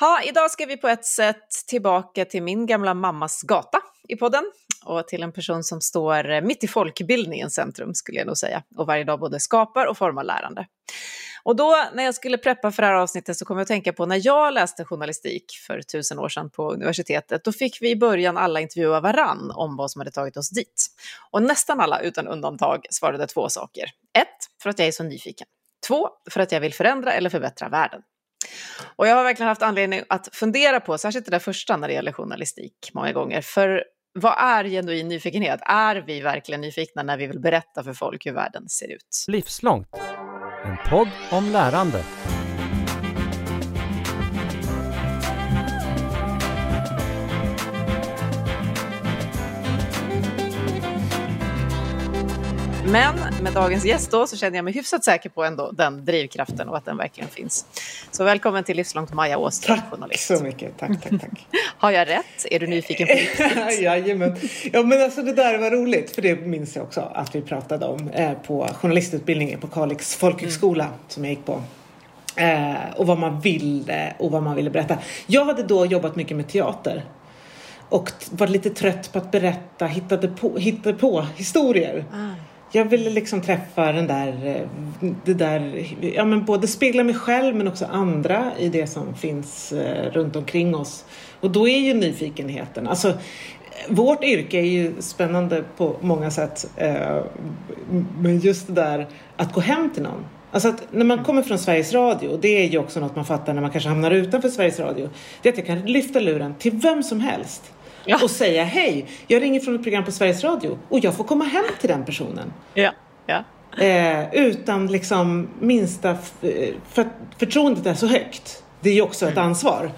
Ha, idag ska vi på ett sätt tillbaka till min gamla mammas gata i podden och till en person som står mitt i folkbildningens centrum skulle jag nog säga och varje dag både skapar och formar lärande. Och då när jag skulle preppa för det här avsnittet så kom jag att tänka på när jag läste journalistik för 1000 år sedan på universitetet. Då fick vi i början alla intervjua varann om vad som hade tagit oss dit. Och nästan alla utan undantag svarade 2 saker. 1. För att jag är så nyfiken. 2. För att jag vill förändra eller förbättra världen. Och jag har verkligen haft anledning att fundera på, särskilt det där första när det gäller journalistik många gånger. För vad är genuin nyfikenhet? Är vi verkligen nyfikna när vi vill berätta för folk hur världen ser ut? Livslångt. En podd om lärande. Men med dagens gäst då så känner jag mig hyfsat säker på ändå den drivkraften och att den verkligen finns. Så välkommen till Livslångt Maja Åström, journalist. Tack så mycket, tack. Har jag rätt? Är du nyfiken på riktigt? Jajamän. Ja men alltså det där var roligt för det minns jag också att vi pratade om på journalistutbildningen på Kalix folkhögskola som jag gick på. Och vad man ville och vad man ville berätta. Jag hade då jobbat mycket med teater. Och var lite trött på att berätta, hittade på historier. Jag ville liksom träffa det där, både spegla mig själv men också andra i det som finns runt omkring oss. Och då är ju nyfikenheten, alltså vårt yrke är ju spännande på många sätt, men just det där att gå hem till någon. Alltså att när man kommer från Sveriges Radio, det är ju också något man fattar när man kanske hamnar utanför Sveriges Radio, det är att jag kan lyfta luren till vem som helst. Ja. Och säga hej, jag ringer från ett program på Sveriges Radio och jag får komma hem till den personen. Ja. Utan liksom minsta förtroendet är så högt. Det är ju också ett ansvar.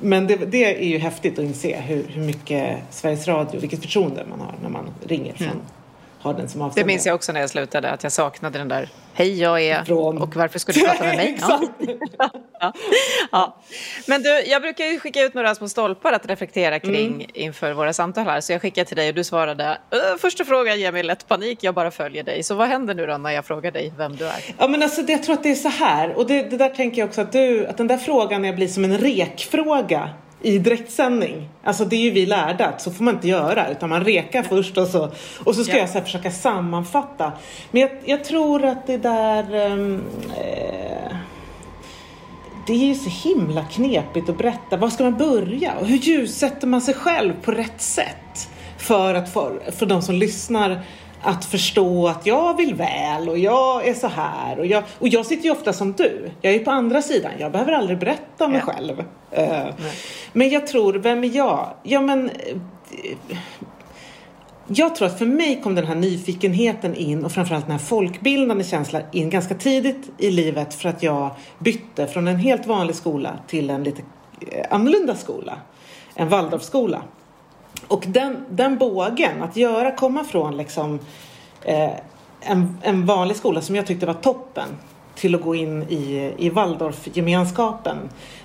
Men det är ju häftigt att inse hur mycket Sveriges Radio, vilket förtroende man har när man ringer från har den som avsändare. Det minns jag också när jag slutade att jag saknade den där hej jag är från... och varför skulle du prata med mig? Ja. Men du, jag brukar ju skicka ut några små stolpar att reflektera kring inför våra samtal här. Så jag skickade till dig och du svarade första frågan ger mig lätt panik, jag bara följer dig. Så vad händer nu då när jag frågar dig vem du är? Ja men alltså jag tror att det är så här och det där tänker jag också att den där frågan jag blir som en rekfråga. I direktsändning. Alltså det är ju vi lärda. Så får man inte göra. Utan man rekar först. Och så ska jag så här försöka sammanfatta. Men jag tror att det där... det är ju så himla knepigt att berätta. Var ska man börja? Och hur ljussätter man sig själv på rätt sätt? För de som lyssnar... Att förstå att jag vill väl och jag är så här. Och jag sitter ju ofta som du. Jag är på andra sidan. Jag behöver aldrig berätta om mig själv. Men jag tror, vem är jag? Ja, men, jag tror att för mig kom den här nyfikenheten in. Och framförallt den här folkbildande känslan in ganska tidigt i livet. För att jag bytte från en helt vanlig skola till en lite annorlunda skola. En Waldorfskola. Och den bågen att komma från liksom, en vanlig skola som jag tyckte var toppen till att gå in i Waldorf-gemenskapen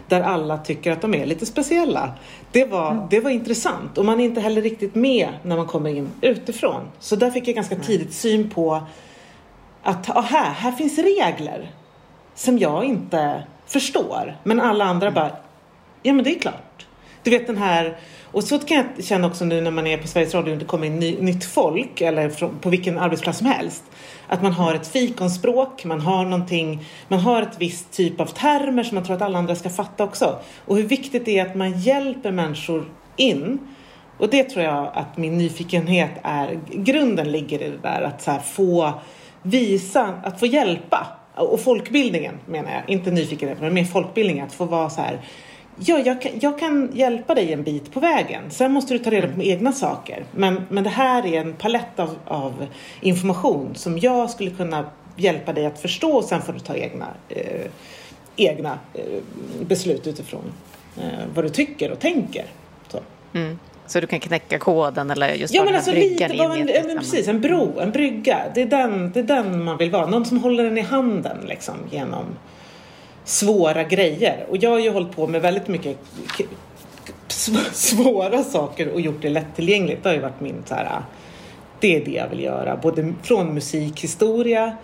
där alla tycker att de är lite speciella. Det var intressant och man är inte heller riktigt med när man kommer in utifrån. Så där fick jag ganska tidigt syn på att här finns regler som jag inte förstår. Men alla andra bara, ja men det är klart. Du vet den här... Och så kan jag känna också nu när man är på Sveriges Radio och det kommer in nytt folk eller på vilken arbetsplats som helst. Att man har ett fikonspråk, man har ett visst typ av termer som man tror att alla andra ska fatta också. Och hur viktigt det är att man hjälper människor in. Och det tror jag att min nyfikenhet är, grunden ligger i det där att så här få visa, att få hjälpa. Och folkbildningen menar jag, inte nyfikenhet men mer folkbildningen, att få vara så här... Ja, jag kan hjälpa dig en bit på vägen. Sen måste du ta reda på egna saker. Men det här är en palett av information som jag skulle kunna hjälpa dig att förstå. Sen får du ta egna beslut utifrån vad du tycker och tänker. Så. Så du kan knäcka koden eller just ja, men alltså lite precis, en brygga. Det är den man vill vara. Någon som håller den i handen liksom, genom... svåra grejer. Och jag har ju hållit på med väldigt mycket svåra saker och gjort det lättillgängligt. Det har ju varit min så här, det är det jag vill göra. Både från musikhistoria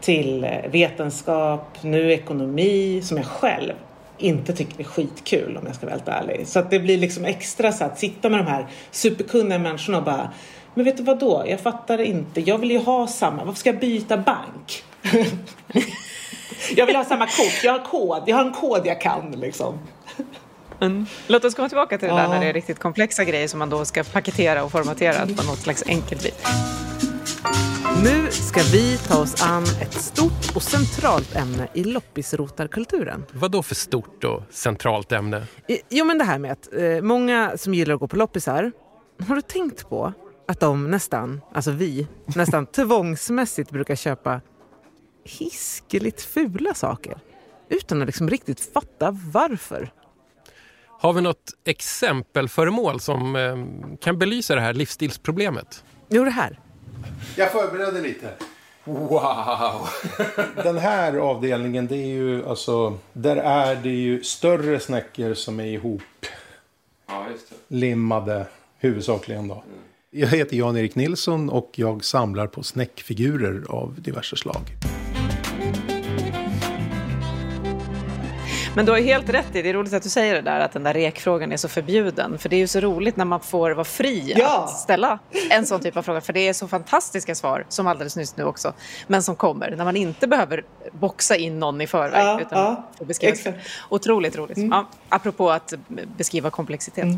till vetenskap, nu ekonomi som jag själv inte tycker det är skitkul, om jag ska vara helt ärlig. Så att det blir liksom extra så att sitta med de här superkunniga människorna och bara, men vet du vad då? Jag fattar inte. Jag vill ju ha samma. Varför ska jag byta bank? Jag vill ha samma kort. Jag har kod. Jag har en kod jag kan liksom. Mm. Låt oss komma tillbaka till det där när det är riktigt komplexa grejer som man då ska paketera och formatera på något slags enkelt bit. Nu ska vi ta oss an ett stort och centralt ämne i loppisrotarkulturen. Vad då för stort och centralt ämne? Jo, men det här med att många som gillar att gå på loppisar, har du tänkt på att de nästan, alltså vi, nästan tvångsmässigt brukar köpa hiskeligt fula saker utan att liksom riktigt fatta varför? Har vi något exempelföremål som kan belysa det här livsstilsproblemet? Jo, det här. Jag förberedde lite. Wow! Den här avdelningen, det är ju, alltså, där är det ju större snäckor som är ihop. Ja, just det. Limmade, huvudsakligen då. Mm. Jag heter Jan-Erik Nilsson och jag samlar på snäckfigurer av diverse slag. Men du har ju helt rätt i, det är roligt att du säger det där, att den där rekfrågan är så förbjuden. För det är ju så roligt när man får vara fri att ställa en sån typ av fråga. För det är så fantastiska svar, som alldeles nyss nu också, men som kommer. När man inte behöver boxa in någon i förväg, utan att beskriva. Otroligt roligt. Mm. Ja, apropå att beskriva komplexitet. Mm.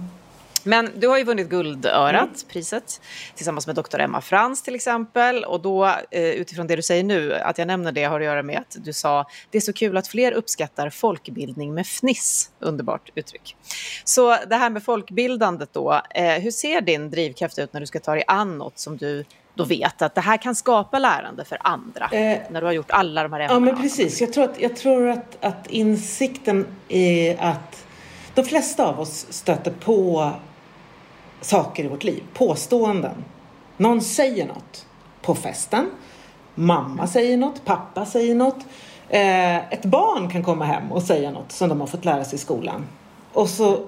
Men du har ju vunnit guldörat, priset, tillsammans med Dr. Emma Frans till exempel. Och då, utifrån det du säger nu, att jag nämner det har att göra med att du sa det är så kul att fler uppskattar folkbildning med fniss. Underbart uttryck. Så det här med folkbildandet då, hur ser din drivkraft ut när du ska ta dig an något som du då vet att det här kan skapa lärande för andra? När du har gjort alla de här ämnena. Ja, men precis. Jag tror att insikten i att de flesta av oss stöter på saker i vårt liv, påståenden. Någon säger något på festen, mamma säger något, pappa säger något. Ett barn kan komma hem och säga något som de har fått lära sig i skolan. Och så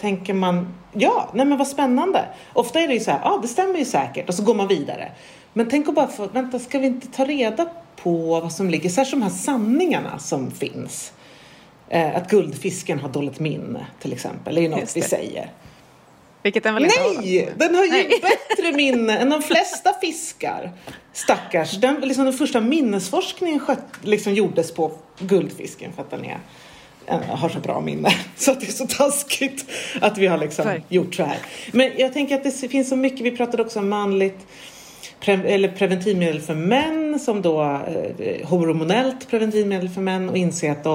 tänker man, nej men vad spännande. Ofta är det ju så här, det stämmer ju säkert. Och så går man vidare. Men tänk och bara, vänta, ska vi inte ta reda på vad som ligger? Särskilt de här sanningarna som finns. Att guldfisken har dåligt minne till exempel, är ju något vi säger. Vilket den väl inte har. Den har ju bättre minne än de flesta fiskar. Stackars. Den första minnesforskningen gjordes på guldfisken för att den har så bra minne. Så att det är så taskigt att vi har gjort så här. Men jag tänker att det finns så mycket. Vi pratade också om manligt eller preventivmedel för män, som då hormonellt preventivmedel för män, och inse att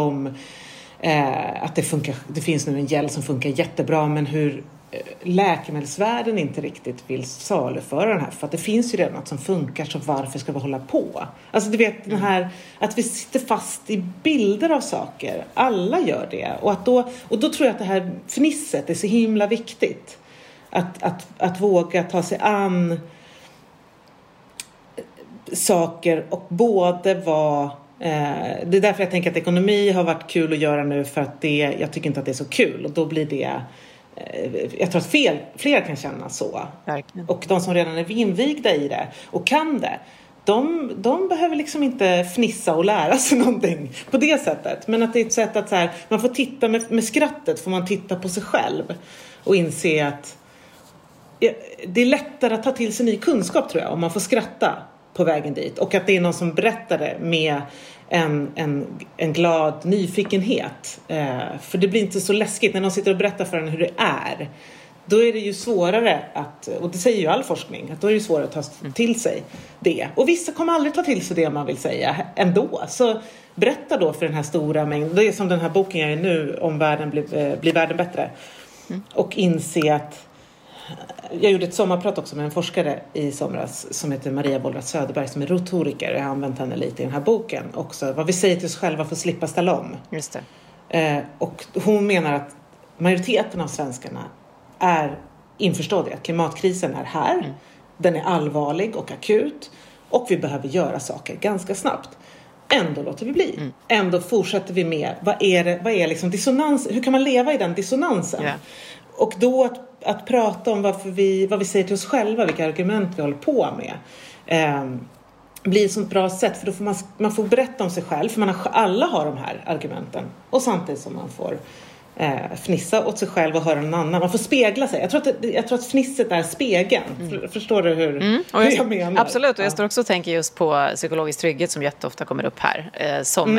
att det funkar, det finns nu en gel som funkar jättebra, men hur läkemedelsvärlden inte riktigt vill saluföra den här, för att det finns ju redan något som funkar, så varför ska vi hålla på? Alltså du vet den här, att vi sitter fast i bilder av saker, alla gör det, och då tror jag att det här fnisset är så himla viktigt, att våga ta sig an saker och både vara. Det är därför jag tänker att ekonomi har varit kul att göra nu, för att jag tycker inte att det är så kul, och då blir det, jag tror att fler kan känna så. Verkligen. Och de som redan är invigda i det och kan det, de behöver liksom inte fnissa och lära sig någonting på det sättet, men att det är ett sätt att så här, man får titta med skrattet, får man titta på sig själv och inse att det är lättare att ta till sig ny kunskap, tror jag, om man får skratta på vägen dit. Och att det är någon som berättar det med en glad nyfikenhet. För det blir inte så läskigt när någon sitter och berättar för en hur det är. Då är det ju svårare att, och det säger ju all forskning, att då är det svårare att ta till sig det. Och vissa kommer aldrig ta till sig det man vill säga ändå. Så berätta då för den här stora mängden. Det är som den här boken jag är nu om världen blir världen bättre. Och inse att jag gjorde ett sommarprat också med en forskare i somras som heter Maria Bålrat Söderberg, som är retoriker. Jag har använt henne lite i den här boken också. Vad vi säger till oss själva för att slippa ställa om. Just det. Och hon menar att majoriteten av svenskarna är införstådda att klimatkrisen är här. Mm. Den är allvarlig och akut. Och vi behöver göra saker ganska snabbt. Ändå låter vi bli. Mm. Ändå fortsätter vi med. Vad är liksom dissonans? Hur kan man leva i den dissonansen? Yeah. Och då att prata om vad vi säger till oss själva, vilka argument vi håller på med. blir ett sånt bra sätt. För då får man får berätta om sig själv. För alla har de här argumenten. Och samtidigt som man får fnissa åt sig själv och höra någon annan. Man får spegla sig. Jag tror att fnisset är spegeln. Mm. Förstår du hur jag menar? Absolut, och jag står också och tänker just på psykologisk trygghet som jätteofta kommer upp här. Som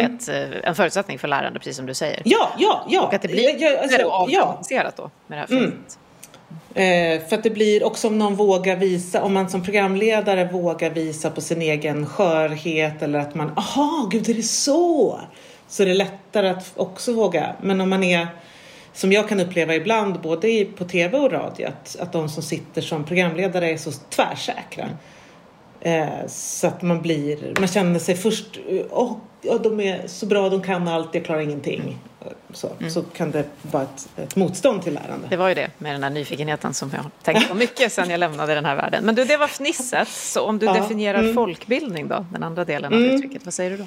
en förutsättning för lärande, precis som du säger. Ja. Och att det blir avkomplicerat då med det här fnisset. För att det blir också om någon vågar visa, om man som programledare vågar visa på sin egen skörhet eller att man, gud är det så är det lättare att också våga. Men om man är, som jag kan uppleva ibland både på tv och radio, att de som sitter som programledare är så tvärsäkra så att man känner sig först, de är så bra, de kan allt, jag klarar ingenting. Så kan det vara ett motstånd till lärande. Det var ju det med den här nyfikenheten som jag tänkte på mycket sedan jag lämnade den här världen. Men du, det var fnisset. Så om du definierar folkbildning då, den andra delen av uttrycket, vad säger du då?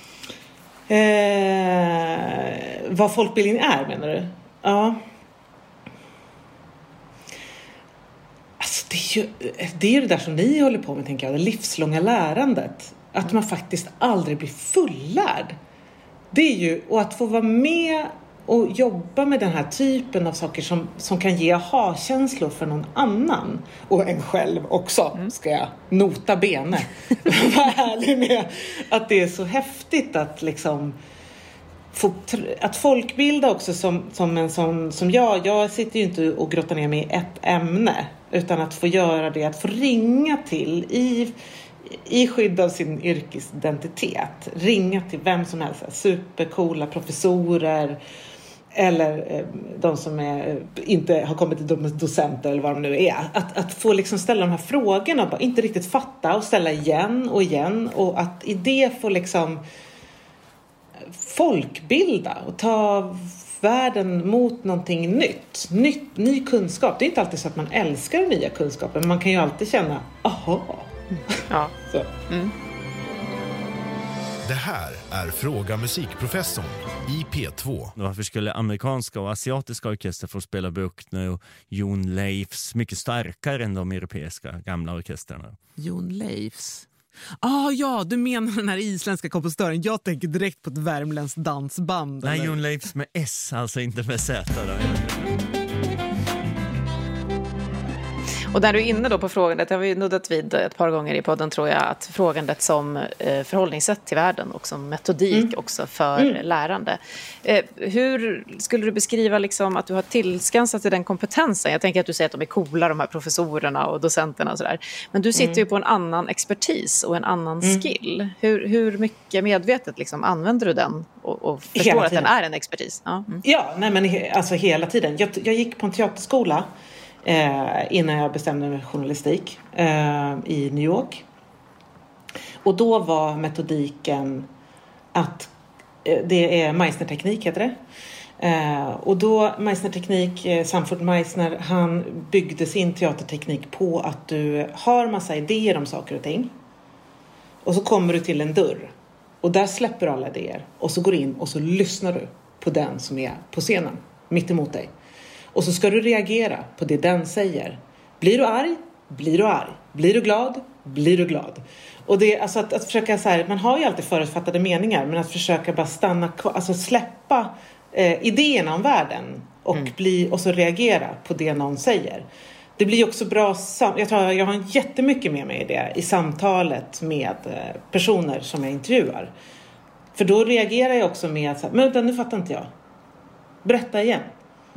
Vad folkbildning är, menar du? Ja. Alltså det är ju det där som ni håller på med, tänker jag. Det livslånga lärandet. Att man faktiskt aldrig blir fullärd. Det är ju, och att få vara med och jobba med den här typen av saker som kan ge aha-känslor för någon annan. Och en själv också, ska jag nota bene. Var härlig med att det är så häftigt att liksom att folkbilda också som jag. Jag sitter ju inte och grottar ner mig i ett ämne. Utan att få göra det, att få ringa till i skydd av sin yrkesidentitet, ringa till vem som helst, supercoola professorer eller de som inte har kommit till docenter eller vad de nu är, att få liksom ställa de här frågorna och bara inte riktigt fatta och ställa igen och att i det få liksom folkbilda och ta världen mot någonting nytt, ny kunskap. Det är inte alltid så att man älskar nya kunskaper, men man kan ju alltid känna, ja. Det här är Fråga musikprofessorn i P2. Varför skulle amerikanska och asiatiska orkester få spela Bruckner och John Leifs mycket starkare än de europeiska gamla orkesterna? John Leifs? Du menar den här isländska kompositören. Jag tänker direkt på ett värmländskt dansband. Nej, eller? John Leifs med S, alltså inte med Z då. Och där du är inne då på frågandet, det har vi nuddat vid ett par gånger i podden tror jag, att frågandet som förhållningssätt till världen och som metodik också för lärande. Hur skulle du beskriva liksom att du har tillskansat i den kompetensen? Jag tänker att du säger att de är coola, de här professorerna och docenterna och sådär. Men du sitter ju på en annan expertis och en annan skill. Hur mycket medvetet liksom använder du den och förstår att den är en expertis? Ja, alltså hela tiden. Jag gick på en teaterskola innan jag bestämde mig för journalistik i New York. Och då var metodiken att det är Meissner teknik heter det. Och då Meissner teknik, Samford Meissner, han byggde sin teaterteknik på att du har massa idéer om saker och ting. Och så kommer du till en dörr. Och där släpper alla idéer. Och så går du in och så lyssnar du på den som är på scenen mitt emot dig. Och så ska du reagera på det den säger. Blir du arg? Blir du arg? Blir du glad? Blir du glad? Och det är alltså att försöka så här, man har ju alltid förutfattade meningar, men att försöka bara stanna, alltså släppa idéerna om världen och så reagera på det någon säger. Det blir också bra, jag tror jag har jättemycket med mig i det i samtalet med personer som jag intervjuar. För då reagerar jag också med att så här, men nu fattar inte jag. Berätta igen.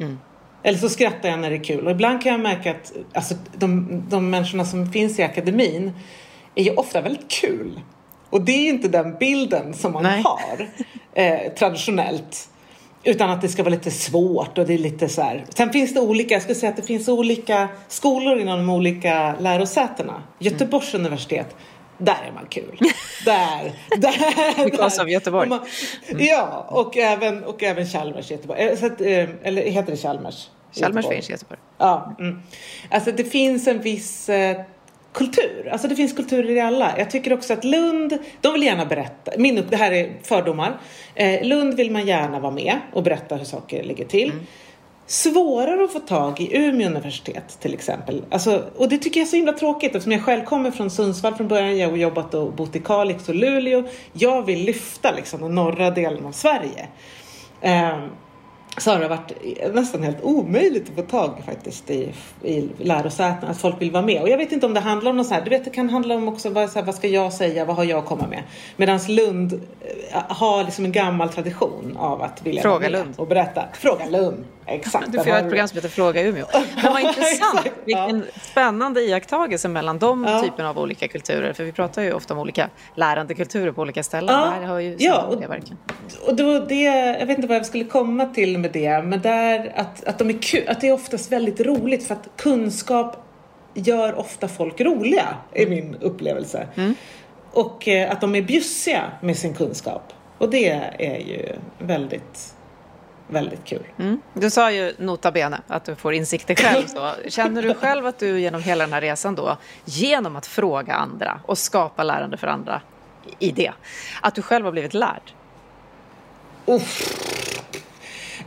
Mm. Eller så skrattar jag när det är kul. Och ibland kan jag märka att alltså, de människorna som finns i akademin är ju ofta väldigt kul. Och det är ju inte den bilden som man har traditionellt. Utan att det ska vara lite svårt och det är lite så här. Sen finns det olika, jag skulle säga att det finns olika skolor inom de olika lärosätena. Göteborgs universitet, där är man kul. där. Because of Göteborg. Ja, och även Chalmers i Göteborg. Så att, eller heter det Chalmers? Chalmers finns i Göteborg. Ja. Mm. Alltså det finns en viss kultur. Alltså det finns kulturer i alla. Jag tycker också att Lund, de vill gärna berätta. Det här är fördomar. Lund vill man gärna vara med och berätta hur saker ligger till. svårare att få tag i Umeå universitet till exempel. Alltså, och det tycker jag är så himla tråkigt eftersom jag själv kommer från Sundsvall från början. Jag har jobbat och bott i Kalix och Luleå. Jag vill lyfta liksom, den norra delen av Sverige. Så har det varit nästan helt omöjligt att få tag faktiskt i lärosäten. Att folk vill vara med. Och jag vet inte om det handlar om något så här. Du vet, det kan handla om också vad ska jag säga? Vad har jag att komma med? Medan Lund har liksom en gammal tradition av att vilja fråga Lund och berätta. Fråga Lund. Exakt. Du får göra ett program som heter Fråga Umeå. Det var intressant. Exakt, vilken spännande iakttagelse mellan de typen av olika kulturer. För vi pratar ju ofta om olika lärande kulturer på olika ställen. Ja, där har ju och det, jag vet inte vad jag skulle komma till med det. Men där, att de är kul, att det är oftast väldigt roligt. För att kunskap gör ofta folk roliga, är min upplevelse. Mm. Och att de är bjussiga med sin kunskap. Och det är ju väldigt kul. Mm. Du sa ju nota bene att du får insikter själv. Så. Känner du själv att du genom hela den här resan då, genom att fråga andra och skapa lärande för andra i det, att du själv har blivit lärd? Uff.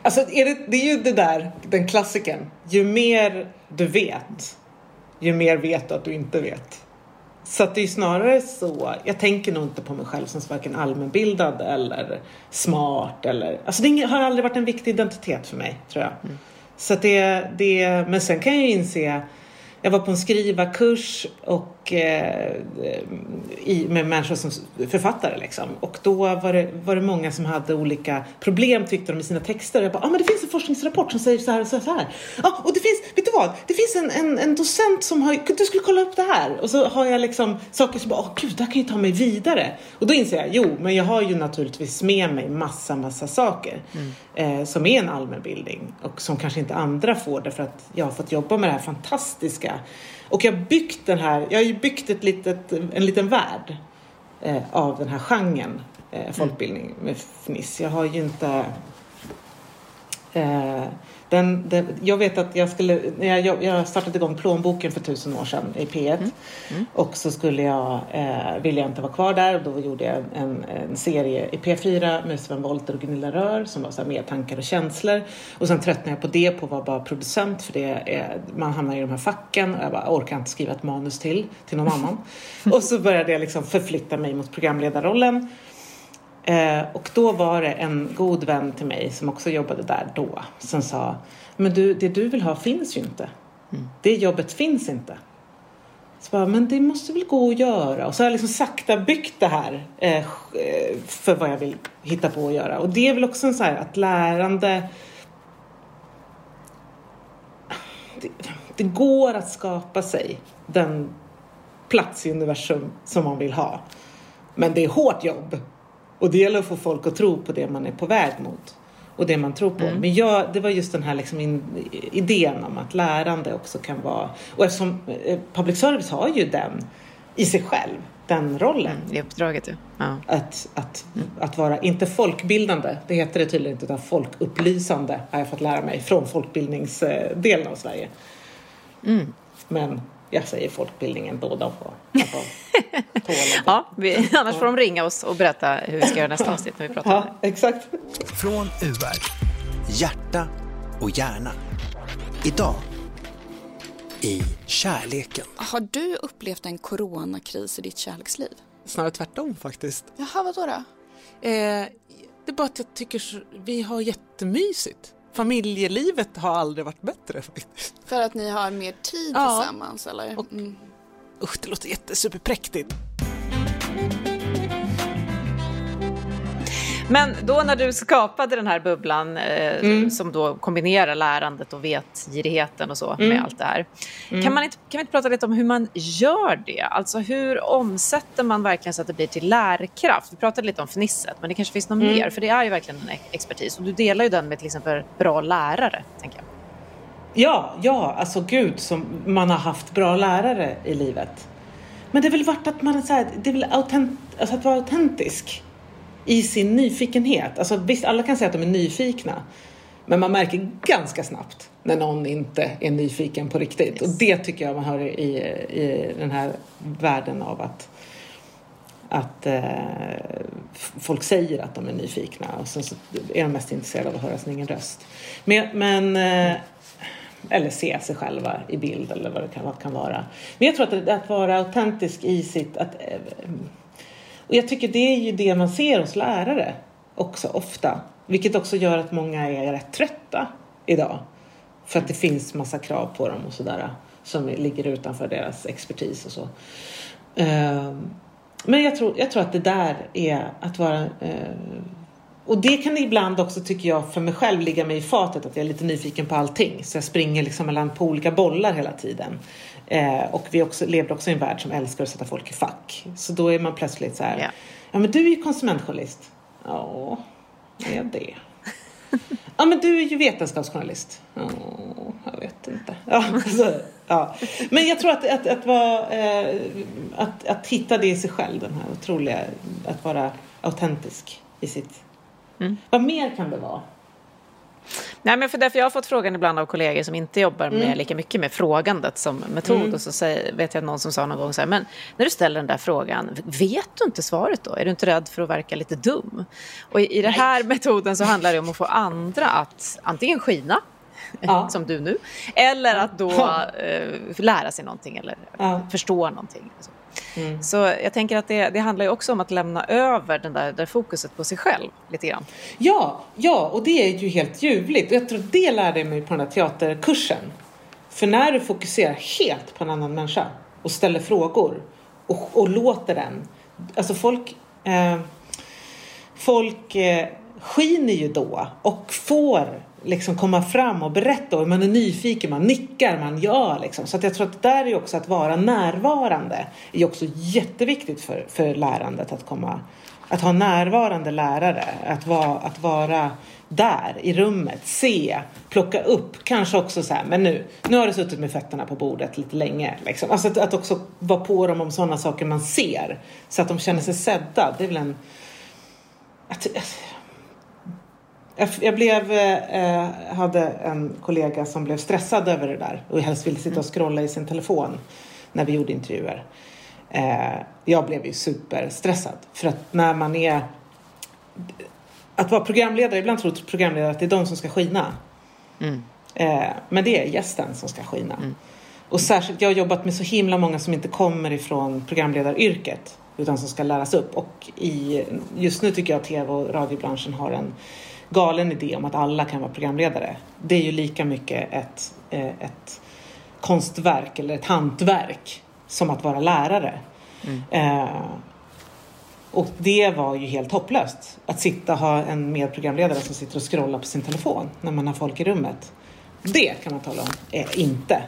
Alltså det är ju det där, den klassiken. Ju mer du vet, ju mer vet du att du inte vet. Så att det är snarare så, jag tänker nog inte på mig själv som varken allmänbildad eller smart. Eller, alltså det har aldrig varit en viktig identitet för mig, tror jag. Mm. Så att men sen kan jag ju inse, jag var på en skrivarkurs och, med människor som författare. Liksom. Och då var det många som hade olika problem, tyckte de, i sina texter. Jag bara, men det finns en forskningsrapport som säger så här och så här. Och det finns, vet du vad? Det finns en docent som du skulle kolla upp det här. Och så har jag liksom saker som bara, gud, det här kan ju ta mig vidare. Och då inser jag, men jag har ju naturligtvis med mig massa saker. Mm. Som är en allmänbildning. Och som kanske inte andra får det för att jag har fått jobba med det här fantastiska. Och jag har ju byggt en liten värld av den här genren folkbildning med fniss. Jag har ju inte jag vet att jag skulle jag startade igång plånboken för 1000 år sedan i P1 och så skulle jag ville jag inte vara kvar där, och då gjorde jag en serie i P4 med Sven Walter och Gunilla Rör som var så här, mer tankar och känslor, och sen tröttnade jag på det, på att vara bara producent, för man hamnar i de här facken och jag bara orkar inte skriva ett manus till någon annan och så började jag liksom förflytta mig mot programledarrollen. Och då var det en god vän till mig som också jobbade där då, som sa, men du, det du vill ha finns ju inte. Det jobbet finns inte. Så bara, men det måste väl gå att göra. Och så har jag liksom sakta byggt det här för vad jag vill hitta på att göra. Och det är väl också så här att lärande, det går att skapa sig den plats i universum som man vill ha. Men det är hårt jobb. Och det gäller att få folk att tro på det man är på väg mot. Och det man tror på. Mm. Men det var just den här liksom idén om att lärande också kan vara. Och eftersom public service har ju den i sig själv. Den rollen. Det uppdraget ju. Ja. Att vara, inte folkbildande. Det heter det tydligen inte. Utan folkupplysande har jag fått lära mig. Från folkbildningsdelen av Sverige. Mm. Men jag säger folkbildningen båda och. Annars får de ringa oss och berätta hur vi ska göra nästa avsnitt när vi pratar. Ja, exakt. Från UR, hjärta och hjärna. Idag i kärleken. Har du upplevt en coronakris i ditt kärleksliv? Snarare tvärtom faktiskt. Jaha, vadå då? Det är bara att jag tycker vi har jättemysigt. Familjelivet har aldrig varit bättre faktiskt. För att ni har mer tid tillsammans, eller? Mm. Och det låter jättesuperpräktigt. Men då när du skapade den här bubblan som då kombinerar lärandet och vetgirigheten och så med allt det här. Kan vi inte prata lite om hur man gör det? Alltså hur omsätter man verkligen så att det blir till lärkraft? Vi pratade lite om fnisset, men det kanske finns något mer. För det är ju verkligen en expertis. Och du delar ju den med till exempel bra lärare, tänker jag. Ja, alltså gud, som man har haft bra lärare i livet. Men det är väl vart att man är så här, det är väl alltså att vara autentisk. I sin nyfikenhet. Alltså visst, alla kan säga att de är nyfikna. Men man märker ganska snabbt när någon inte är nyfiken på riktigt. Yes. Och det tycker jag man hör i den här världen av att att folk säger att de är nyfikna och sen så är de mest intresserade av att höra sin egen röst. Men eller se sig själva i bild eller vad det kan vara. Men jag tror att vara autentisk i sitt... Och jag tycker det är ju det man ser hos lärare också ofta. Vilket också gör att många är rätt trötta idag. För att det finns massa krav på dem och sådär. Som ligger utanför deras expertis och så. Men jag tror att det där är att vara... Och det kan ibland också, tycker jag, för mig själv ligga mig i fatet. Att jag är lite nyfiken på allting. Så jag springer liksom mellan på olika bollar hela tiden. Och vi lever också i en värld som älskar att sätta folk i fack. Så då är man plötsligt så här... Ja, men du är ju konsumentjournalist. Ja, är jag det? Ja, men du är ju vetenskapsjournalist. Ja, jag vet inte. Ja, så, ja. Men jag tror att hitta det i sig själv. Den här otroliga... Att vara autentisk i sitt... Mm. Vad mer kan det vara? Nej, men därför jag har fått frågan ibland av kollegor som inte jobbar med lika mycket med frågandet som metod. Mm. Och så vet jag någon som sa någon gång så här, men när du ställer den där frågan, vet du inte svaret då? Är du inte rädd för att verka lite dum? Och i den här metoden så handlar det om att få andra att antingen skina, som du nu, eller att då lära sig någonting eller förstå någonting. Mm. Så jag tänker att det handlar ju också om att lämna över den där fokuset på sig själv lite grann. Ja, och det är ju helt ljuvligt. Och jag tror det lärde jag mig på den här teaterkursen. För när du fokuserar helt på en annan människa och ställer frågor och låter den... Alltså folk skiner ju då och får liksom komma fram och berätta. Och man är nyfiken, man nickar, man gör liksom. Så att jag tror att det där är också att vara närvarande. Det är också jätteviktigt för lärandet att ha närvarande lärare. Att vara där i rummet, se, plocka upp. Kanske också så här, men nu har du suttit med fötterna på bordet lite länge. Liksom. Alltså att också vara på dem om sådana saker man ser. Så att de känner sig sedda. Det är väl en... Jag hade en kollega som blev stressad över det där. Och helst ville sitta och scrolla i sin telefon när vi gjorde intervjuer. Jag blev ju superstressad. För att när man är... Att vara programledare, ibland tror programledare att det är de som ska skina. Mm. Men det är gästen som ska skina. Mm. Och särskilt, jag har jobbat med så himla många som inte kommer ifrån programledaryrket. Utan som ska läras upp. Och just nu tycker jag att tv- och radiobranschen har en galen idé om att alla kan vara programledare. Det är ju lika mycket ett konstverk eller ett hantverk som att vara lärare. Mm. Och det var ju helt hopplöst att ha en medprogramledare som sitter och scrollar på sin telefon när man har folk i rummet. Det kan man tala om inte.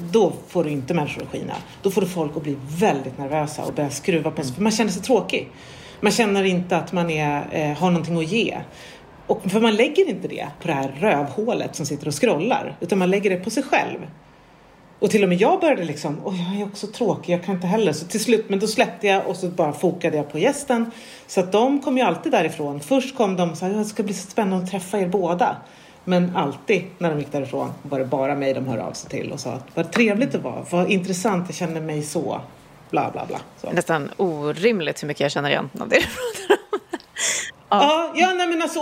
Då får du inte människor att skina. Då får du folk att bli väldigt nervösa och börja skruva på sig. För man känner sig tråkig. Man känner inte att man har någonting att ge. Och för man lägger inte det på det här rövhålet som sitter och scrollar. Utan man lägger det på sig själv. Och till och med jag började liksom... jag är också tråkig, jag kan inte heller. Så till slut, men då släppte jag och så bara fokade jag på gästen. Så att de kom ju alltid därifrån. Först kom de och sa, det ska bli så spännande att träffa er båda. Men alltid när de gick därifrån var det bara mig de hörde av sig till. Och sa, vad trevligt det var. Vad intressant, jag kände mig så... Bla, bla, bla. Så. Nästan orimligt hur mycket jag känner igen av det.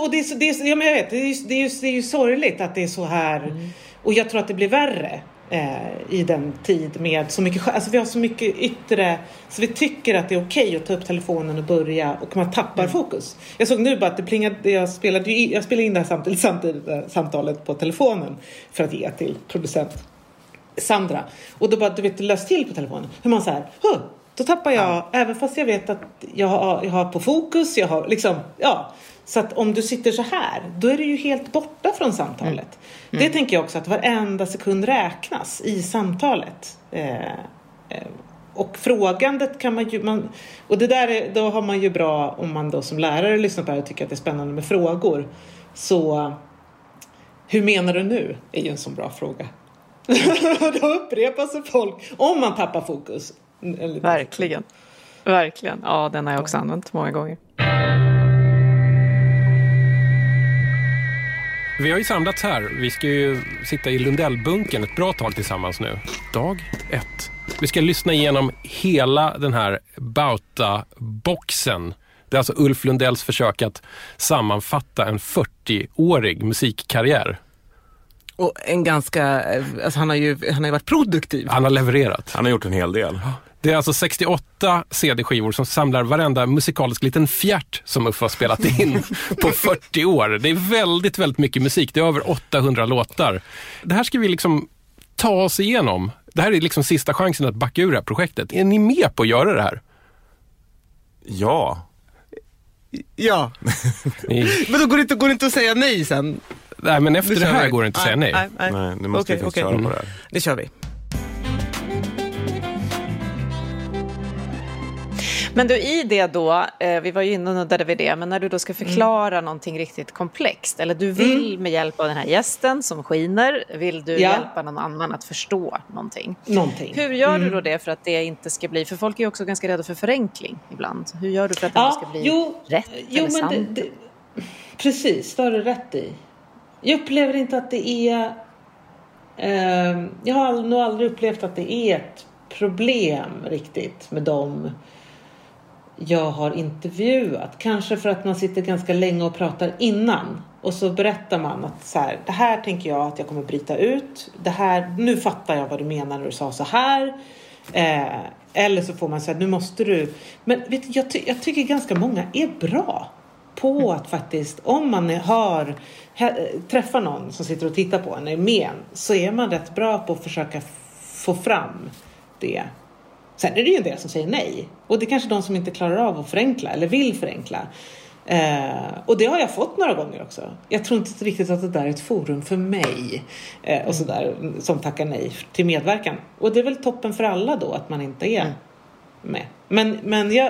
Det är ju sorgligt att det är så här. Mm. Och jag tror att det blir värre i den tid med så mycket, alltså vi har så mycket yttre, så vi tycker att det är okej att ta upp telefonen och börja, och man tappar fokus. Jag såg nu bara att det plingade, jag spelade in det här samtalet på telefonen för att ge till producent Sandra. Och då bara, du vet, löst till på telefonen. Hur man så här, då tappar jag, även fast jag vet att jag har på fokus, jag har liksom, Så att om du sitter så här, då är du ju helt borta från samtalet. Mm. Det tänker jag också, att varenda sekund räknas i samtalet. Och frågandet kan man ju, och det där är, då har man ju bra, om man då som lärare lyssnar på det och tycker att det är spännande med frågor. Så, hur menar du nu? Är ju en sån bra fråga. Då upprepar sig folk om man tappar fokus. Verkligen. Ja, den har jag också använt många gånger. Vi har ju samlats här. Vi ska ju sitta i Lundellbunken ett bra tag tillsammans nu. Dag 1. Vi ska lyssna igenom hela den här Bauta-boxen. Det är alltså Ulf Lundells försök att sammanfatta en 40-årig musikkarriär. Och en ganska... Alltså han har ju varit produktiv. Han har levererat. Han har gjort en hel del. Det är alltså 68 CD-skivor som samlar varenda musikalisk liten fjärt som Uffe har spelat in på 40 år. Det är väldigt, väldigt mycket musik. Det är över 800 låtar. Det här ska vi liksom ta oss igenom. Det här är liksom sista chansen att backa ur det här projektet. Är ni med på att göra det här? Ja. Ja. Men då går det inte att säga nej sen. Nej, men efter det här går det inte att säga nej. Nej, nu måste vi köra på det här. Det kör vi. Men du, i det då, vi var ju inne och nuddade vid det, men när du då ska förklara någonting riktigt komplext, eller du vill med hjälp av den här gästen som skiner, vill du hjälpa någon annan att förstå någonting. Hur gör du då det för att det inte ska bli, för folk är ju också ganska rädda för förenkling ibland, hur gör du för att det inte ska bli rätt eller sant? Precis, det har du rätt i. Jag upplever inte att det är, jag har nog aldrig upplevt att det är ett problem riktigt med dem jag har intervjuat. Kanske för att man sitter ganska länge och pratar innan. Och så berättar man att så här, det här tänker jag att jag kommer bryta ut. Det här, nu fattar jag vad du menar när du sa så här. Eller så får man säga, nu måste du... Men vet du, jag tycker ganska många är bra på att faktiskt, om man träffar någon som sitter och tittar på en, är med en, så är man rätt bra på att försöka få fram det. Sen är det ju en del som säger nej. Och det är kanske de som inte klarar av att förenkla. Eller vill förenkla. Och det har jag fått några gånger också. Jag tror inte riktigt att det där är ett forum för mig. Och sådär. Som tackar nej till medverkan. Och det är väl toppen för alla då. Att man inte är med. Men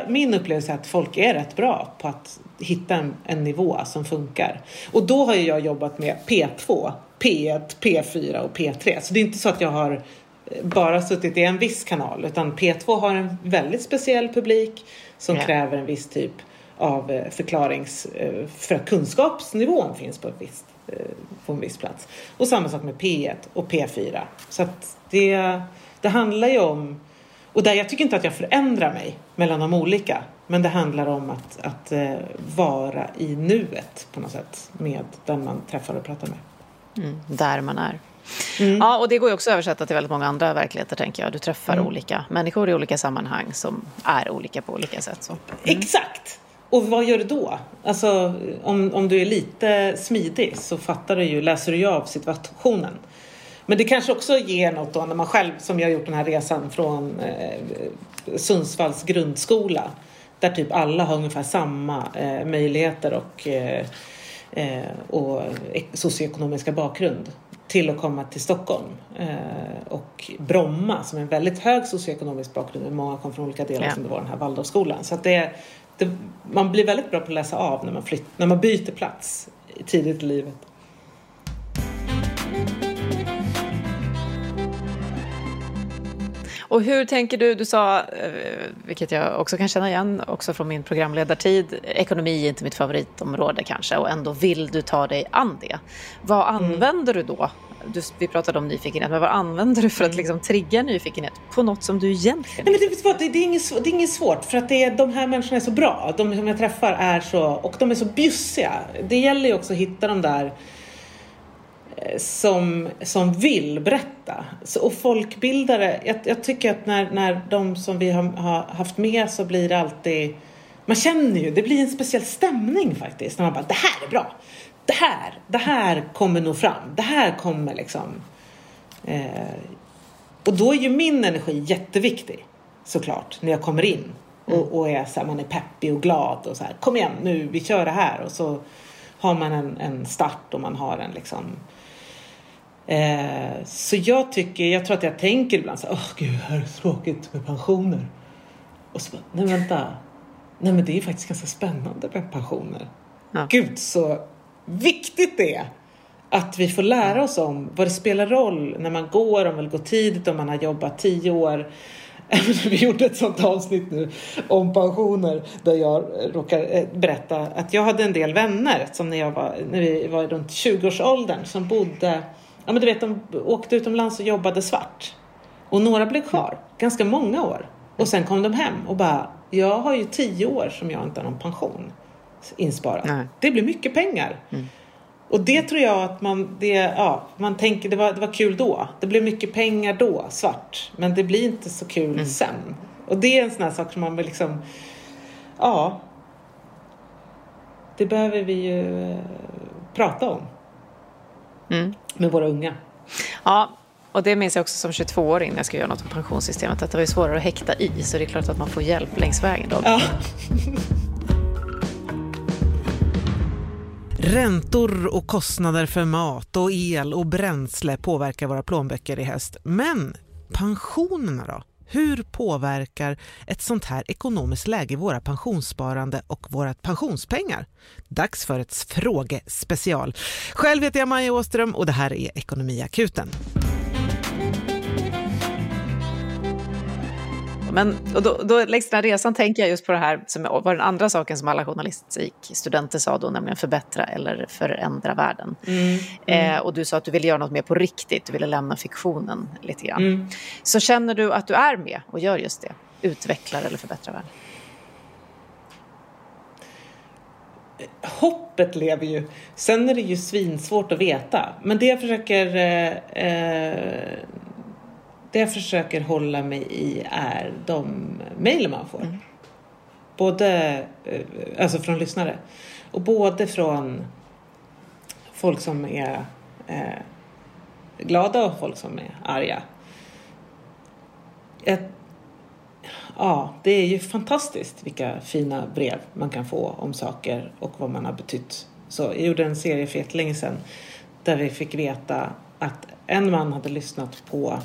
min upplevelse är att folk är rätt bra på att hitta en nivå som funkar. Och då har jag jobbat med P2, P1, P4 och P3. Så det är inte så att jag har... bara suttit i en viss kanal, utan P2 har en väldigt speciell publik som kräver en viss typ av förklarings, för kunskapsnivån finns på en viss plats, och samma sak med P1 och P4. Så att det handlar ju om, och där jag tycker inte att jag förändrar mig mellan de olika, men det handlar om att vara i nuet på något sätt med den man träffar och pratar med, där man är. Ja, och det går ju också att översätta till väldigt många andra verkligheter, tänker jag. Du träffar olika människor i olika sammanhang som är olika på olika sätt. Så. Exakt! Och vad gör du då? Alltså, om du är lite smidig så läser du ju av situationen. Men det kanske också ger något då när man själv, som jag har gjort den här resan från Sundsvalls grundskola, där typ alla har ungefär samma möjligheter och socioekonomiska bakgrund, till att komma till Stockholm och Bromma som är en väldigt hög socioekonomisk bakgrund. Många kom från olika delar som det var den här Waldorfskolan. Så att man blir väldigt bra på att läsa av när man byter plats tidigt i livet. Och hur tänker du sa, vilket jag också kan känna igen också från min programledartid, ekonomi är inte mitt favoritområde kanske, och ändå vill du ta dig an det. Vad använder du då? Vi pratade om nyfikenhet, men vad använder du för att liksom trigga nyfikenhet på något som du egentligen... Nej, men det är inget svårt, för att de här människorna är så bra, de som jag träffar är så, och de är så bjussiga. Det gäller ju också att hitta de där som vill berätta. Och folkbildare, jag tycker att när de som vi har haft med, så blir det alltid, man känner ju, det blir en speciell stämning faktiskt, när man bara, det här är bra, det här kommer nog fram, det här kommer liksom och då är ju min energi jätteviktig, såklart, när jag kommer in och är så här, man är peppig och glad och så här, kom igen nu, vi kör det här, och så har man en start och man har en liksom så jag tror att jag tänker ibland så här, åh gud, här är tråkigt med pensioner. Och så bara, nej men det är faktiskt ganska spännande med pensioner. Ja. Gud, så viktigt det är att vi får lära oss om vad det spelar roll när man går, om man vill gå tidigt, om man har jobbat 10 år Vi gjorde ett sånt avsnitt nu om pensioner där jag råkar berätta att jag hade en del vänner som när vi var runt 20-årsåldern som bodde, ja men du vet, de åkte utomlands och jobbade svart. Och några blev kvar, ganska många år. Och sen kom de hem och bara, jag har ju 10 år som jag inte har någon pension insparat. Nej. Det blir mycket pengar. Mm. Och det tror jag att man tänker, det var kul då. Det blev mycket pengar då, svart. Men det blir inte så kul sen. Och det är en sån här sak som man vill liksom, ja. Det behöver vi ju prata om. Mm. Med våra unga. Ja, och det minns jag också som 22-åring när jag skulle göra något om pensionssystemet. Att det var ju svårare att häkta i. Så det är klart att man får hjälp längs vägen då. Ja. Räntor och kostnader för mat och el och bränsle påverkar våra plånböcker i höst. Men pensionerna då? Hur påverkar ett sånt här ekonomiskt läge våra pensionssparande och våra pensionspengar? Dags för ett frågespecial. Själv heter jag Maja Åström och det här är Ekonomiakuten. Men och då längs den här resan tänker jag just på det här som var den andra saken som alla journalistikstudenter sa då, nämligen förbättra eller förändra världen. Och du sa att du ville göra något mer på riktigt, du ville lämna fiktionen lite grann. Så känner du att du är med och gör just det, utvecklar eller förbättrar världen? Hoppet lever ju. Sen är det ju svinsvårt att veta, men det jag försöker hålla mig i är de mejl man får. Både alltså från lyssnare. Och både från folk som är glada och folk som är arga. Ja, det är ju fantastiskt vilka fina brev man kan få om saker och vad man har betytt. Så jag gjorde en serie för ett länge sedan där vi fick veta att en man hade lyssnat på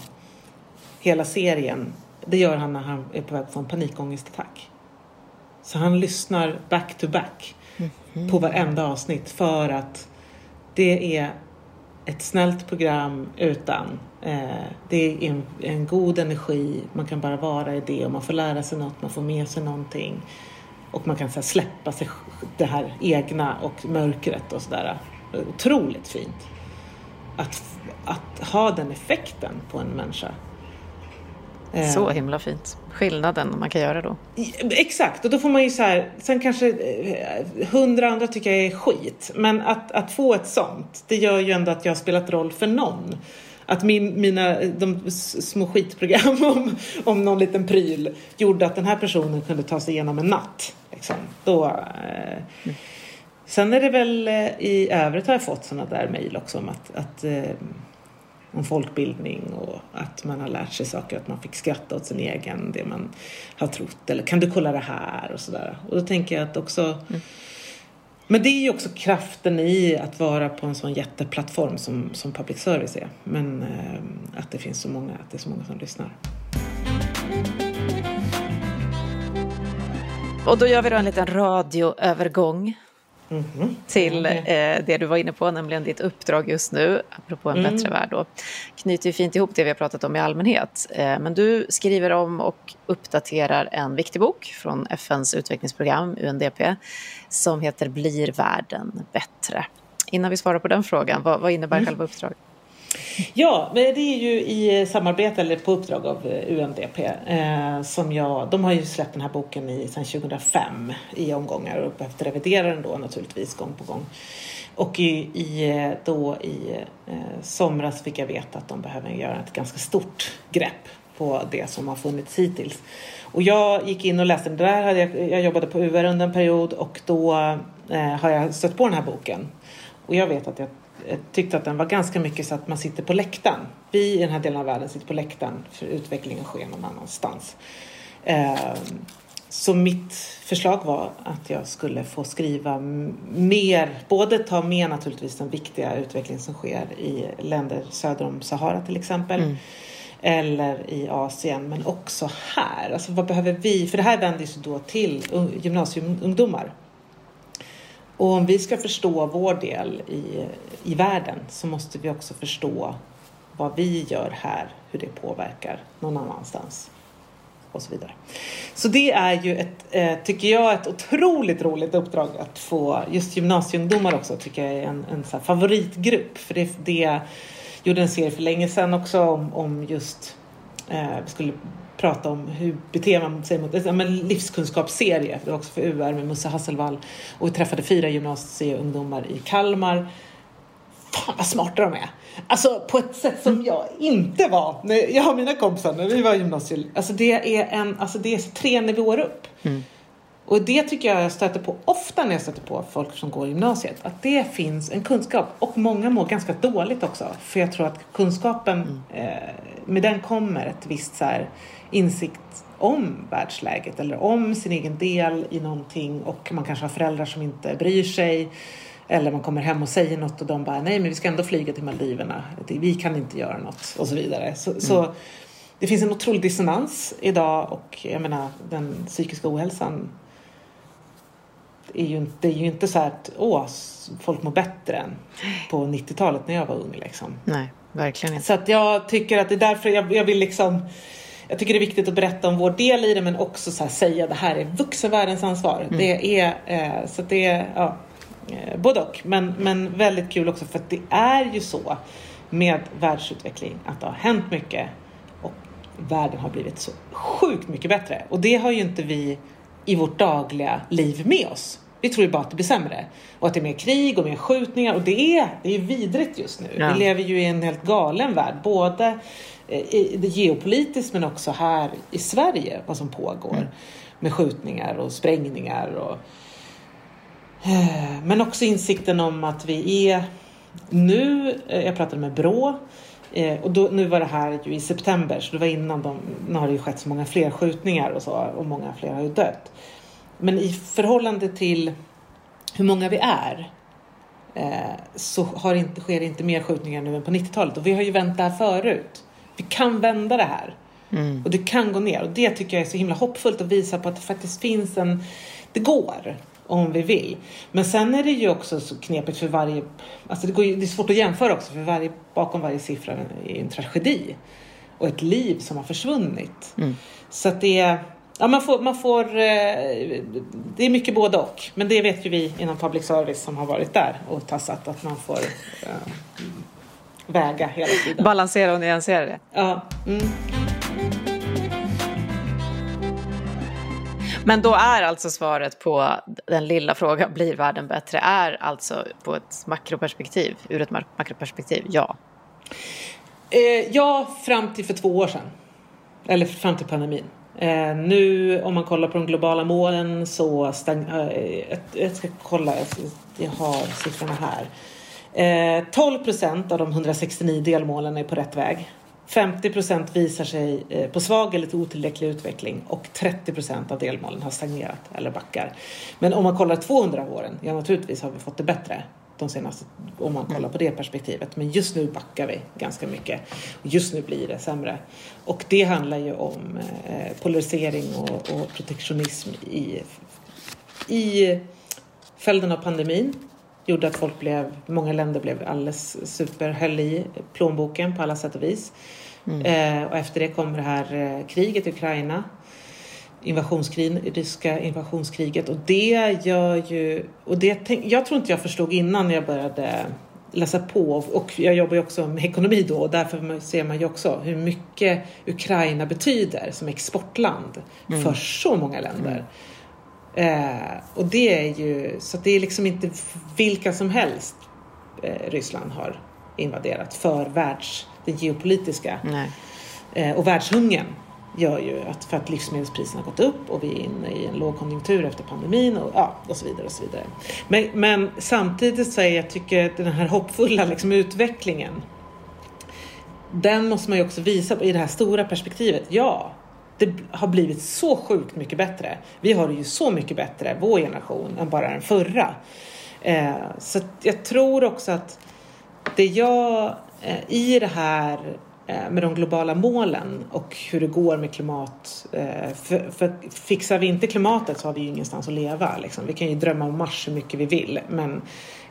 hela serien. Det gör han när han är på väg att få en panikångestattack. Så han lyssnar back to back på varenda avsnitt för att det är ett snällt program utan. Det är en god energi. Man kan bara vara i det och man får lära sig något. Man får med sig någonting. Och man kan så här, släppa sig det här egna och mörkret och sådär. Otroligt fint. Att ha den effekten på en människa. Så himla fint. Skillnaden man kan göra då. Exakt, och då får man ju så här, sen kanske 100 andra tycker jag är skit. Men att få ett sånt, det gör ju ändå att jag har spelat roll för någon. Att de små skitprogram om någon liten pryl gjorde att den här personen kunde ta sig igenom en natt. Liksom. Sen är det väl, i övrigt har jag fått sådana där mejl också om om folkbildning och att man har lärt sig saker, att man fick skratta åt sin egen, det man har trott, eller kan du kolla det här och sådär. Och då tänker jag att också men det är ju också kraften i att vara på en sån jätteplattform som public service är, men att det finns så många, att det är så många som lyssnar. Och då gör vi då en liten radioövergång till det du var inne på, nämligen ditt uppdrag just nu apropå en bättre värld då. Knyter ju fint ihop det vi har pratat om i allmänhet, men du skriver om och uppdaterar en viktig bok från FNs utvecklingsprogram UNDP som heter Blir världen bättre? Innan vi svarar på den frågan, vad innebär själva uppdraget? Ja, men det är ju i samarbete eller på uppdrag av UNDP de har ju släppt den här boken sedan 2005 i omgångar och behövt revidera den då naturligtvis gång på gång. Och i somras fick jag veta att de behöver göra ett ganska stort grepp på det som har funnits hittills. Och jag gick in och läste den där, jag jobbade på UR under en period och då har jag stött på den här boken. Och jag vet att jag tyckte att den var ganska mycket så att man sitter på läktaren. Vi i den här delen av världen sitter på läktaren för utvecklingen sker någon annanstans. Så mitt förslag var att jag skulle få skriva mer, både ta med naturligtvis den viktiga utveckling som sker i länder söder om Sahara till exempel, eller i Asien, men också här. Alltså vad behöver vi, för det här vänder sig då till gymnasieungdomar. Och om vi ska förstå vår del i världen så måste vi också förstå vad vi gör här, hur det påverkar någon annanstans. och så vidare. Så det är ju ett, tycker jag, ett otroligt roligt uppdrag att få. Just gymnasieungdomar också tycker jag är en så här favoritgrupp. För det gjorde en serie för länge sedan också om just, skulle prata om hur beter man sig mot en livskunskapsserie. Det var också för UR med Musse Hasselvall. Och vi träffade 4 gymnasieungdomar i Kalmar. Fan vad smarta de är. Alltså på ett sätt som jag inte var. Jag har mina kompisar när vi var i gymnasiet. Alltså det är 3 nivåer upp. Mm. Och det tycker jag stöter på ofta när jag stöter på folk som går i gymnasiet. Att det finns en kunskap. Och många mår ganska dåligt också. För jag tror att kunskapen, med den kommer ett visst så här insikt om världsläget. Eller om sin egen del i någonting. Och man kanske har föräldrar som inte bryr sig. Eller man kommer hem och säger något och de bara, nej men vi ska ändå flyga till Maldiverna. Vi kan inte göra något och så vidare. Så det finns en otrolig dissonans idag. Och jag menar, den psykiska ohälsan är ju inte så här att folk mår bättre än på 90-talet när jag var ung liksom. Nej, verkligen inte. Så att jag tycker att det är därför jag vill liksom... Jag tycker det är viktigt att berätta om vår del i det, men också så här säga att det här är vuxenvärldens ansvar. Mm. Det är... så att det är... Ja. Både och, men väldigt kul också för att det är ju så med världsutveckling att det har hänt mycket och världen har blivit så sjukt mycket bättre, och det har ju inte vi i vårt dagliga liv med oss. Vi tror ju bara att det blir sämre och att det är mer krig och mer skjutningar, och det är vidrigt just nu. Ja. Vi lever ju i en helt galen värld, både geopolitiskt men också här i Sverige, vad som pågår med skjutningar och sprängningar och... Men också insikten om att vi är nu, jag pratade med Brå och då, nu var det här ju i september, så det var innan nu har det ju skett så många fler skjutningar och så, och många fler har ju dött. Men i förhållande till hur många vi är, så sker det inte mer skjutningar nu än på 90-talet, och vi har ju vänt det här förut. Vi kan vända det här. Mm. Och det kan gå ner, och det tycker jag är så himla hoppfullt, att visa på att det faktiskt finns det går. Om vi vill. Men sen är det ju också så knepigt för varje... Alltså det är svårt att jämföra också. För bakom varje siffra är en tragedi. Och ett liv som har försvunnit. Mm. Så att det är... Ja, man får... Det är mycket både och. Men det vet ju vi inom public service som har varit där och tassat. Att man får väga hela tiden. Balansera och nyansera det. Ja. Mm. Men då är alltså svaret på den lilla frågan, blir världen bättre, är alltså på ett makroperspektiv, ur ett makroperspektiv, ja. Ja, fram till för 2 år sedan. Eller fram till pandemin. Nu om man kollar på de globala målen så... jag ska kolla, jag har siffrorna här. 12% av de 169 delmålen är på rätt väg. 50% visar sig på svag eller otillräcklig utveckling, och 30% av delmålen har stagnerat eller backar. Men om man kollar 200 av åren, ja naturligtvis har vi fått det bättre de senaste, om man kollar på det perspektivet. Men just nu backar vi ganska mycket. Just nu blir det sämre. Och det handlar ju om polarisering och protektionism i följden av pandemin. Gjorde att många länder blev alldeles superhöll i plånboken på alla sätt och vis. Mm. Och efter det kom det här kriget i Ukraina. Ryska invasionskriget. Och det gör ju... Och jag tror inte jag förstod innan jag började läsa på. Och jag jobbar ju också med ekonomi då. Och därför ser man ju också hur mycket Ukraina betyder som exportland för så många länder. Mm. Och det är ju så att det är liksom inte vilka som helst Ryssland har invaderat för den geopolitiska. Nej. Och världshungern gör ju att, för att livsmedelspriserna har gått upp och vi är inne i en lågkonjunktur efter pandemin och så vidare och så vidare. Men samtidigt så jag tycker att den här hoppfulla liksom utvecklingen, den måste man ju också visa på i det här stora perspektivet. Ja. Det har blivit så sjukt mycket bättre. Vi har det ju så mycket bättre, vår generation, än bara den förra. Så jag tror också att det jag i det här med de globala målen och hur det går med klimat. För fixar vi inte klimatet så har vi ju ingenstans att leva. Liksom. Vi kan ju drömma om Mars hur mycket vi vill. Men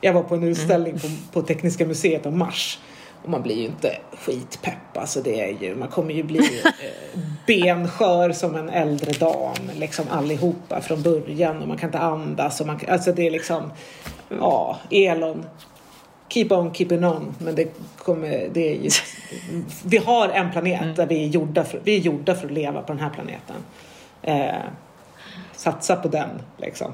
jag var på en utställning på Tekniska museet om Mars. Och man blir ju inte skitpepp, alltså det är ju, man kommer ju bli benskör som en äldre dam liksom allihopa från början, och man kan inte andas och man, alltså det är liksom, ja, Elon keep on keeping on, men det kommer, det är ju, vi har en planet där vi är gjorda för att leva på den här planeten, satsa på den liksom.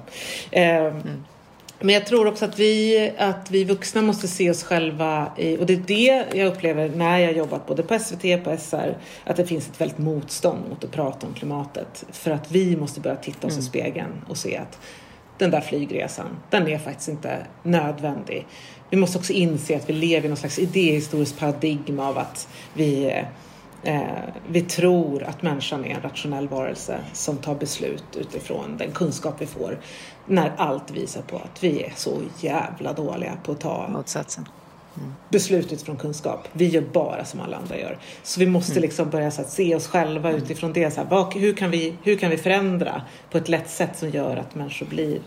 Men jag tror också att vi vuxna måste se oss själva i, och det är det jag upplever när jag jobbat både på SVT, på SR, att det finns ett väldigt motstånd mot att prata om klimatet, för att vi måste börja titta oss i spegeln och se att den där flygresan, den är faktiskt inte nödvändig. Vi måste också inse att vi lever i någon slags idéhistoriskt paradigma av att vi tror att människan är en rationell varelse som tar beslut utifrån den kunskap vi får, när allt visar på att vi är så jävla dåliga på att ta motsatsen. Beslut utifrån kunskap. Vi gör bara som alla andra gör. Så vi måste liksom börja så att se oss själva utifrån det. Så här, hur kan vi förändra på ett lätt sätt som gör att människor blir...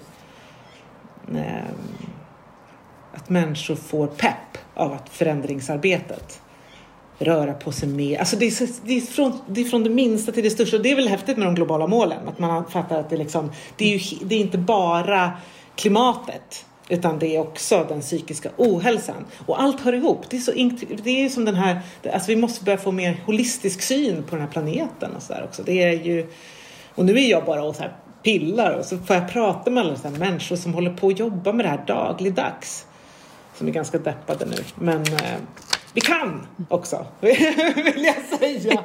att människor får pepp av att förändringsarbetet, röra på sig mer. Alltså det är från det minsta till det största. Det är väl häftigt med de globala målen. Att man fattar att det, liksom, det är inte bara klimatet, utan det är också den psykiska ohälsan. Och allt hör ihop. Det är som den här... Alltså vi måste börja få mer holistisk syn på den här planeten. Och, så där också. Det är ju, och nu är jag bara och så här pillar. Och så får jag prata med alla så här människor som håller på att jobba med det här dagligdags. Som är ganska deppade nu. Men... vi kan också, vill jag säga.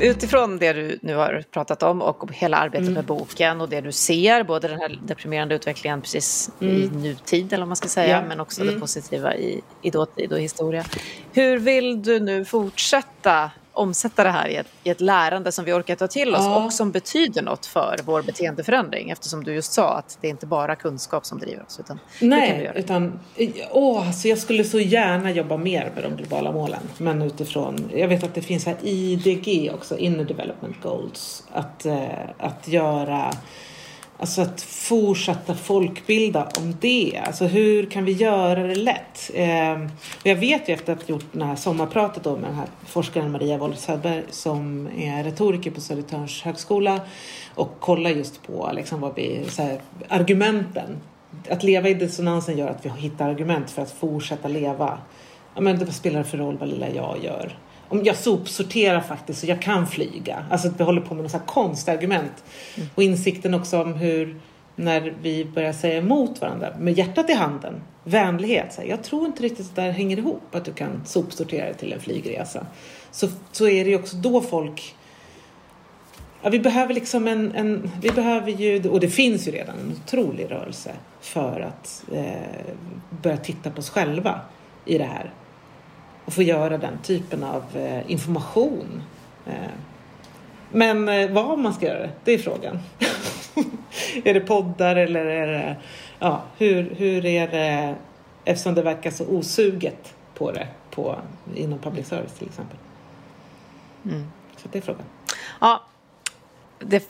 Utifrån det du nu har pratat om och hela arbetet med boken och det du ser, både den här deprimerande utvecklingen precis i nutid, eller vad man ska säga, men också det positiva i dåtid och historia. Hur vill du nu fortsätta omsätta det här i ett lärande som vi orkar ta till oss och som betyder något för vår beteendeförändring, eftersom du just sa att det inte bara är kunskap som driver oss, utan så jag skulle så gärna jobba mer med de globala målen, men utifrån, jag vet att det finns här IDG också, Inner Development Goals, att göra, alltså att fortsätta folkbilda om det. Alltså hur kan vi göra det lätt? Och jag vet ju efter att ha gjort det här sommarpratet då med den här forskaren Maria Bålrat Söderberg, som är retoriker på Södertörns högskola, och kollar just på liksom vad vi, så här, argumenten. Att leva i dissonansen gör att vi hittar argument för att fortsätta leva. Ja, men det spelar för roll vad lilla jag gör. Om jag sopsorterar faktiskt så jag kan flyga. Alltså att vi håller på med några så här konstargument. Och insikten också om hur, när vi börjar säga emot varandra med hjärtat i handen, vänlighet. Så här, jag tror inte riktigt att det där hänger ihop, att du kan sopsortera till en flygresa. Så är det ju också då folk... Ja, vi behöver liksom vi behöver ju, och det finns ju redan en otrolig rörelse för att börja titta på oss själva i det här. Och få göra den typen av information. Men vad man ska göra, det är frågan. Är det poddar eller är det... Ja, hur är det... Eftersom det verkar så osuget på det. Inom public service till exempel. Så det är frågan. Ja,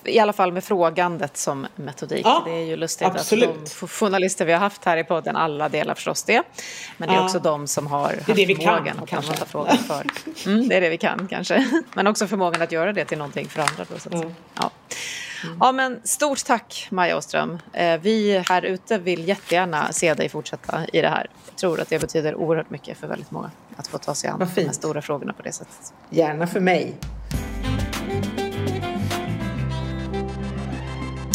i alla fall med frågandet som metodik. Ja, det är ju lustigt att de journalister vi har haft här i podden, alla delar förstås det. Men det är också de som har haft förmågan att ta frågan för. Det är det vi kan kanske. Men också förmågan att göra det till någonting för andra. Då, så att säga. Ja, men stort tack Maja Åström. Vi här ute vill jättegärna se dig fortsätta i det här. Jag tror att det betyder oerhört mycket för väldigt många att få ta sig an de här stora frågorna på det sättet. Gärna för mig.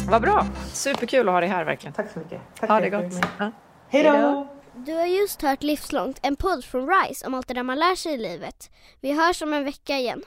Vad bra. Superkul att ha dig här verkligen. Tack så mycket. Tack, ha det gott. Ja. Hej då. Du har just hört Livslångt, en podd från RISE om allt det där man lär sig i livet. Vi hörs om en vecka igen.